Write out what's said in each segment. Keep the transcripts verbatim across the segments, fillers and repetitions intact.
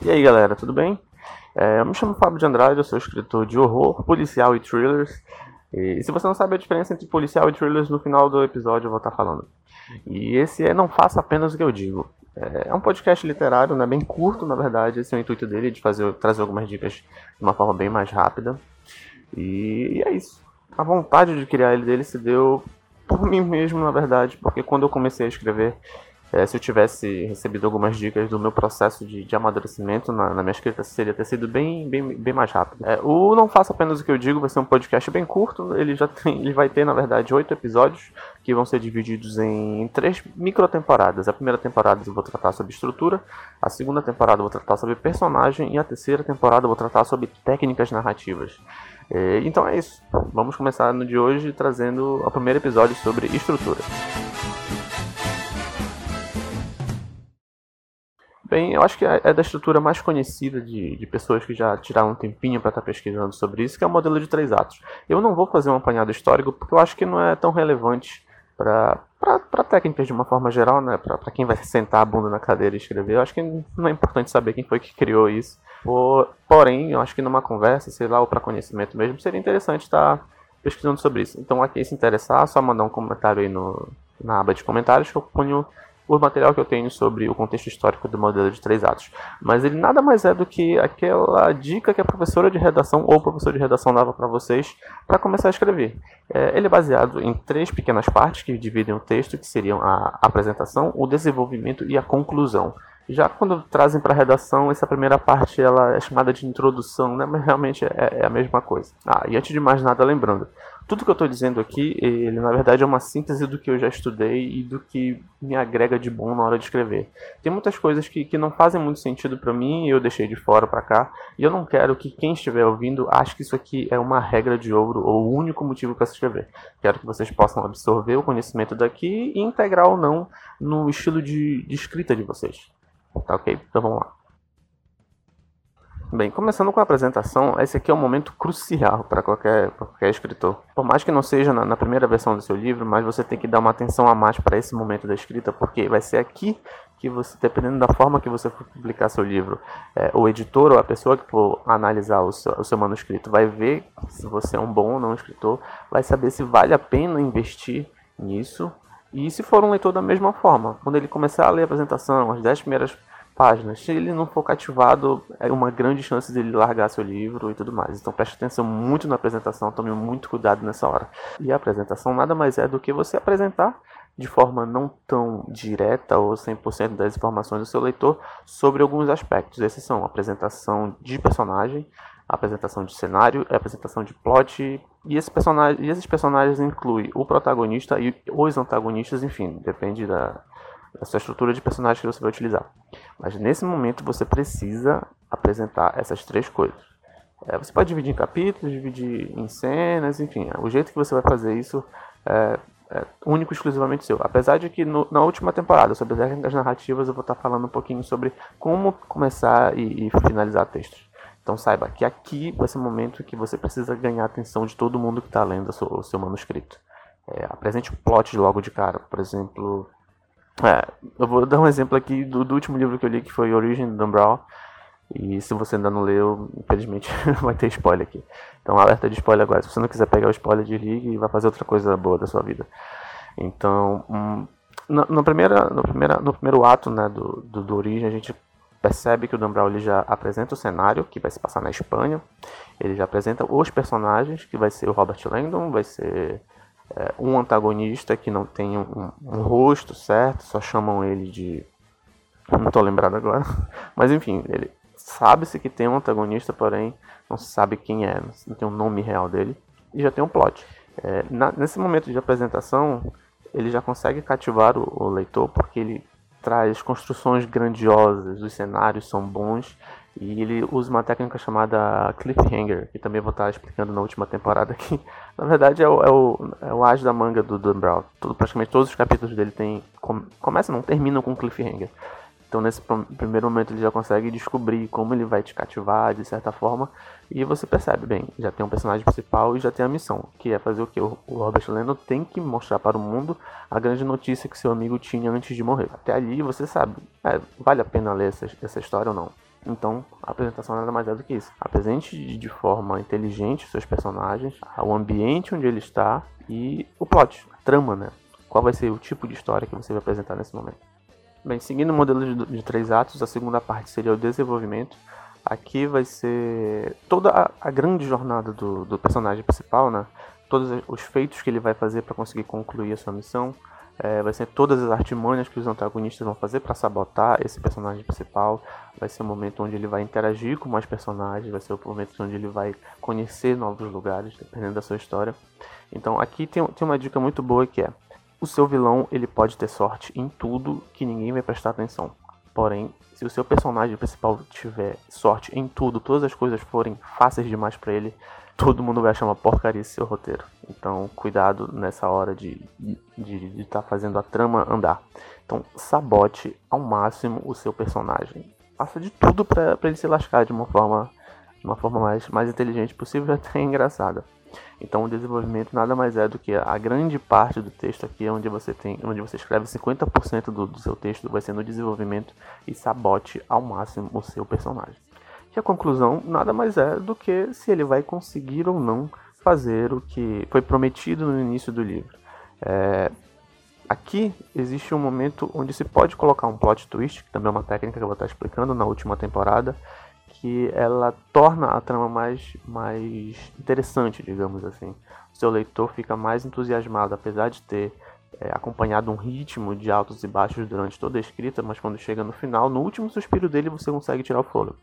E aí galera, tudo bem? É, eu me chamo Fábio de Andrade, eu sou escritor de horror, policial e thrillers. E se você não sabe a diferença entre policial e thrillers, no final do episódio eu vou estar falando. E esse é Não Faça Apenas O Que Eu Digo. É um podcast literário, né? Bem curto, na verdade. Esse é o intuito dele, de fazer, trazer algumas dicas de uma forma bem mais rápida. E é isso. A vontade de criar ele dele se deu por mim mesmo, na verdade, porque quando eu comecei a escrever, é, se eu tivesse recebido algumas dicas do meu processo de, de amadurecimento na, na minha escrita, seria ter sido bem, bem, bem mais rápido. É, o Não Faça Apenas O Que Eu Digo vai ser um podcast bem curto, ele, já tem, ele vai ter, na verdade, oito episódios, que vão ser divididos em três microtemporadas. A primeira temporada eu vou tratar sobre estrutura, a segunda temporada eu vou tratar sobre personagem, e a terceira temporada eu vou tratar sobre técnicas narrativas. É, então é isso, vamos começar no de hoje trazendo o primeiro episódio sobre estrutura. Bem, eu acho que é da estrutura mais conhecida de, de pessoas que já tiraram um tempinho para estar pesquisando sobre isso, que é o modelo de três atos. Eu não vou fazer um apanhado histórico, porque eu acho que não é tão relevante para técnicas de uma forma geral, né? Para quem vai sentar a bunda na cadeira e escrever. Eu acho que não é importante saber quem foi que criou isso. Por, porém, eu acho que numa conversa, sei lá, ou para conhecimento mesmo, seria interessante estar pesquisando sobre isso. Então, a quem se interessar, é só mandar um comentário aí no, na aba de comentários, que eu ponho o material que eu tenho sobre o contexto histórico do modelo de três atos. Mas ele nada mais é do que aquela dica que a professora de redação ou o professor de redação dava para vocês para começar a escrever. É, ele é baseado em três pequenas partes que dividem o texto, que seriam a apresentação, o desenvolvimento e a conclusão. Já quando trazem para a redação, essa primeira parte ela é chamada de introdução, né? Mas realmente é, é a mesma coisa. Ah, e antes de mais nada, lembrando, tudo que eu estou dizendo aqui, ele na verdade é uma síntese do que eu já estudei e do que me agrega de bom na hora de escrever. Tem muitas coisas que, que não fazem muito sentido para mim e eu deixei de fora para cá. E eu não quero que quem estiver ouvindo ache que isso aqui é uma regra de ouro ou o único motivo para se escrever. Quero que vocês possam absorver o conhecimento daqui e integrar ou não no estilo de, de escrita de vocês. Tá ok? Então vamos lá. Bem, começando com a apresentação, esse aqui é um momento crucial para qualquer, qualquer escritor. Por mais que não seja na, na primeira versão do seu livro, mas você tem que dar uma atenção a mais para esse momento da escrita, porque vai ser aqui que você, dependendo da forma que você for publicar seu livro, é, o editor ou a pessoa que for analisar o seu, o seu manuscrito vai ver se você é um bom ou não escritor, vai saber se vale a pena investir nisso. E se for um leitor da mesma forma, quando ele começar a ler a apresentação, as dez primeiras páginas, se ele não for cativado, é uma grande chance dele largar seu livro e tudo mais. Então preste atenção muito na apresentação, tome muito cuidado nessa hora. E a apresentação nada mais é do que você apresentar de forma não tão direta ou cem por cento das informações do seu leitor sobre alguns aspectos. Esses são a apresentação de personagem, a apresentação de cenário, a apresentação de plot, e, esse personagem, e esses personagens incluem o protagonista e os antagonistas, enfim, depende da, da sua estrutura de personagem que você vai utilizar. Mas nesse momento você precisa apresentar essas três coisas. É, você pode dividir em capítulos, dividir em cenas, enfim, é, o jeito que você vai fazer isso é, é único e exclusivamente seu. Apesar de que no, na última temporada, sobre as técnicas narrativas, eu vou estar falando um pouquinho sobre como começar e, e finalizar textos. Então saiba que aqui vai ser o momento que você precisa ganhar a atenção de todo mundo que está lendo o seu, o seu manuscrito. É, apresente o plot logo de cara. Por exemplo, é, eu vou dar um exemplo aqui do, do último livro que eu li, que foi Origem, do Dan Brown. E se você ainda não leu, infelizmente vai ter spoiler aqui. Então alerta de spoiler agora. Se você não quiser pegar o spoiler, desligue e vai fazer outra coisa boa da sua vida. Então, hum, no, no, primeira, no, primeira, no primeiro ato, né, do, do, do Origem, a gente percebe que o Dan Brown já apresenta o cenário, que vai se passar na Espanha. Ele já apresenta os personagens, que vai ser o Robert Langdon, vai ser é, um antagonista que não tem um, um rosto certo, só chamam ele de... não estou lembrado agora. Mas enfim, ele sabe-se que tem um antagonista, porém não se sabe quem é, não tem o um nome real dele. E já tem um plot. É, na, nesse momento de apresentação, ele já consegue cativar o, o leitor, porque ele traz construções grandiosas, os cenários são bons e ele usa uma técnica chamada cliffhanger, que também vou estar explicando na última temporada aqui. Na verdade é o, é o, é o as da manga do Dan Brown. Todo, praticamente todos os capítulos dele tem, com, começam, não terminam com cliffhanger. Então nesse pr- primeiro momento ele já consegue descobrir como ele vai te cativar de certa forma e você percebe, bem, já tem um personagem principal e já tem a missão, que é fazer o que? O Robert Lennon tem que mostrar para o mundo a grande notícia que seu amigo tinha antes de morrer. Até ali você sabe, é, vale a pena ler essa, essa história ou não. Então, a apresentação nada mais é do que isso. Apresente de forma inteligente os seus personagens, o ambiente onde ele está e o plot, a trama, né? Qual vai ser o tipo de história que você vai apresentar nesse momento. Bem, seguindo o modelo de três atos, a segunda parte seria o desenvolvimento. Aqui vai ser toda a, a grande jornada do, do personagem principal, né? Todos os feitos que ele vai fazer para conseguir concluir a sua missão. É, vai ser todas as artimanhas que os antagonistas vão fazer para sabotar esse personagem principal. Vai ser o momento onde ele vai interagir com mais personagens. Vai ser o momento onde ele vai conhecer novos lugares, dependendo da sua história. Então aqui tem, tem uma dica muito boa que é: o seu vilão ele pode ter sorte em tudo que ninguém vai prestar atenção. Porém, se o seu personagem principal tiver sorte em tudo, todas as coisas forem fáceis demais para ele, todo mundo vai achar uma porcaria esse seu roteiro. Então, cuidado nessa hora de estar tá fazendo a trama andar. Então, sabote ao máximo o seu personagem. Faça de tudo para ele se lascar de uma forma, de uma forma mais, mais inteligente possível e até engraçada. Então, o desenvolvimento nada mais é do que a grande parte do texto aqui, onde você tem, onde você escreve cinquenta por cento do, do seu texto, vai ser no desenvolvimento e sabote ao máximo o seu personagem. E a conclusão nada mais é do que se ele vai conseguir ou não fazer o que foi prometido no início do livro. É... Aqui existe um momento onde se pode colocar um plot twist, que também é uma técnica que eu vou estar explicando na última temporada, que ela torna a trama mais, mais interessante, digamos assim. O seu leitor fica mais entusiasmado, apesar de ter é, acompanhado um ritmo de altos e baixos durante toda a escrita, mas quando chega no final, no último suspiro dele, você consegue tirar o fôlego.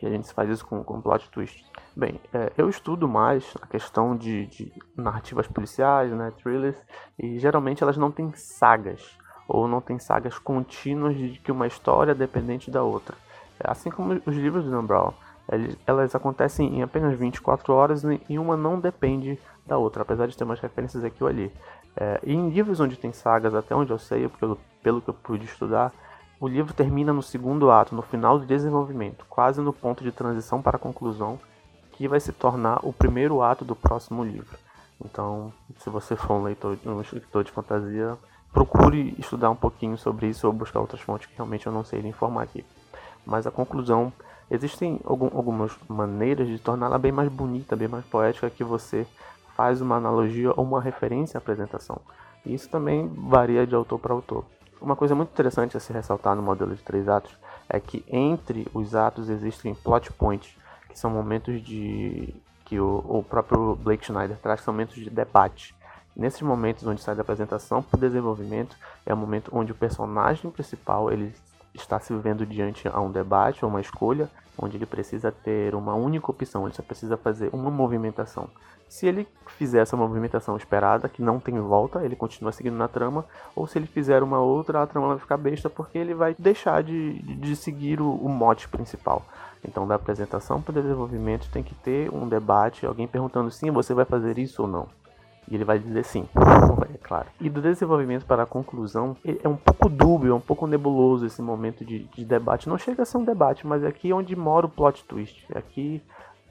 E a gente faz isso com, com plot twist. Bem, é, eu estudo mais a questão de, de narrativas policiais, né, thrillers, e geralmente elas não têm sagas, ou não têm sagas contínuas de que uma história é dependente da outra. Assim como os livros do Dan Brown, elas acontecem em apenas vinte e quatro horas e uma não depende da outra, apesar de ter umas referências aqui ou ali. É, e em livros onde tem sagas, até onde eu sei, pelo, pelo que eu pude estudar, o livro termina no segundo ato, no final do desenvolvimento, quase no ponto de transição para a conclusão, que vai se tornar o primeiro ato do próximo livro. Então, se você for um leitor, um escritor de fantasia, procure estudar um pouquinho sobre isso ou buscar outras fontes que realmente eu não sei lhe informar aqui. Mas a conclusão, existem algum, algumas maneiras de torná-la bem mais bonita, bem mais poética, que você faz uma analogia ou uma referência à apresentação. E isso também varia de autor para autor. Uma coisa muito interessante a se ressaltar no modelo de três atos é que entre os atos existem plot points, que são momentos de que o, o próprio Blake Snyder traz, são momentos de debate. Nesses momentos onde sai da apresentação para o desenvolvimento, é o momento onde o personagem principal ele está se vendo diante a um debate ou uma escolha, onde ele precisa ter uma única opção, ele só precisa fazer uma movimentação. Se ele fizer essa movimentação esperada, que não tem volta, ele continua seguindo na trama, ou se ele fizer uma outra, a trama vai ficar besta, porque ele vai deixar de, de seguir o, o mote principal. Então, da apresentação para o desenvolvimento, tem que ter um debate, alguém perguntando, sim, você vai fazer isso ou não? E ele vai dizer sim, é claro. E do desenvolvimento para a conclusão, é um pouco dúbio, é um pouco nebuloso esse momento de, de debate. Não chega a ser um debate, mas é aqui onde mora o plot twist. É aqui,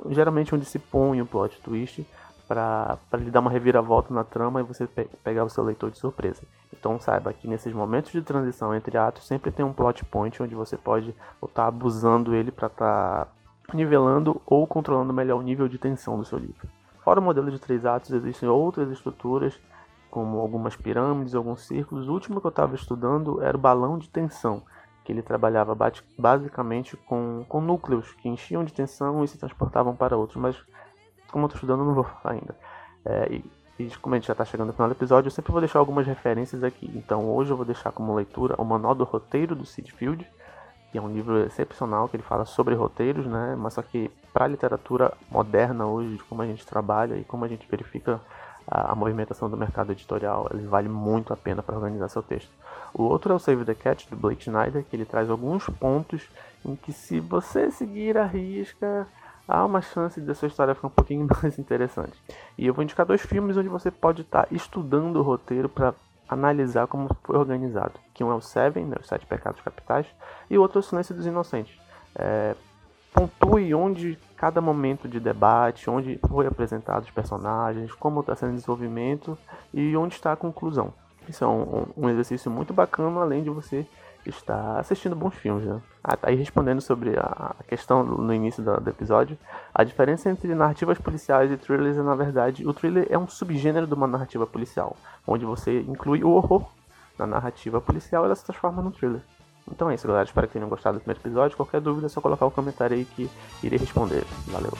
geralmente, onde se põe o plot twist para lhe dar uma reviravolta na trama e você pe- pegar o seu leitor de surpresa. Então saiba que nesses momentos de transição entre atos, sempre tem um plot point onde você pode estar tá abusando ele para estar tá nivelando ou controlando melhor o nível de tensão do seu livro. Fora o modelo de três atos, existem outras estruturas, como algumas pirâmides, alguns círculos. O último que eu estava estudando era o balão de tensão, que ele trabalhava bat- basicamente com, com núcleos que enchiam de tensão e se transportavam para outros, mas como eu estou estudando, eu não vou falar ainda. É, e, e como a gente já está chegando no final do episódio, eu sempre vou deixar algumas referências aqui. Então hoje eu vou deixar como leitura o Manual do Roteiro, do Syd Field, que é um livro excepcional, que ele fala sobre roteiros, né? Mas só que para a literatura moderna hoje, de como a gente trabalha e como a gente verifica a, a movimentação do mercado editorial, ele vale muito a pena para organizar seu texto. O outro é o Save the Cat, do Blake Snyder, que ele traz alguns pontos em que, se você seguir a risca, há uma chance de a sua história ficar um pouquinho mais interessante. E eu vou indicar dois filmes onde você pode estar estudando o roteiro para analisar como foi organizado, que um é o Seven, né, os Sete Pecados Capitais, e o outro é o Silêncio dos Inocentes. É, pontue onde cada momento de debate, onde foi apresentado os personagens, como está sendo o desenvolvimento e onde está a conclusão. Isso é um, um exercício muito bacana, além de você está assistindo bons filmes, né? Ah, tá aí respondendo sobre a questão no início do, do episódio. A diferença entre narrativas policiais e thrillers é, na verdade, o thriller é um subgênero de uma narrativa policial, onde você inclui o horror na narrativa policial e ela se transforma num thriller. Então é isso, galera. Espero que tenham gostado do primeiro episódio. Qualquer dúvida é só colocar um comentário aí que irei responder. Valeu!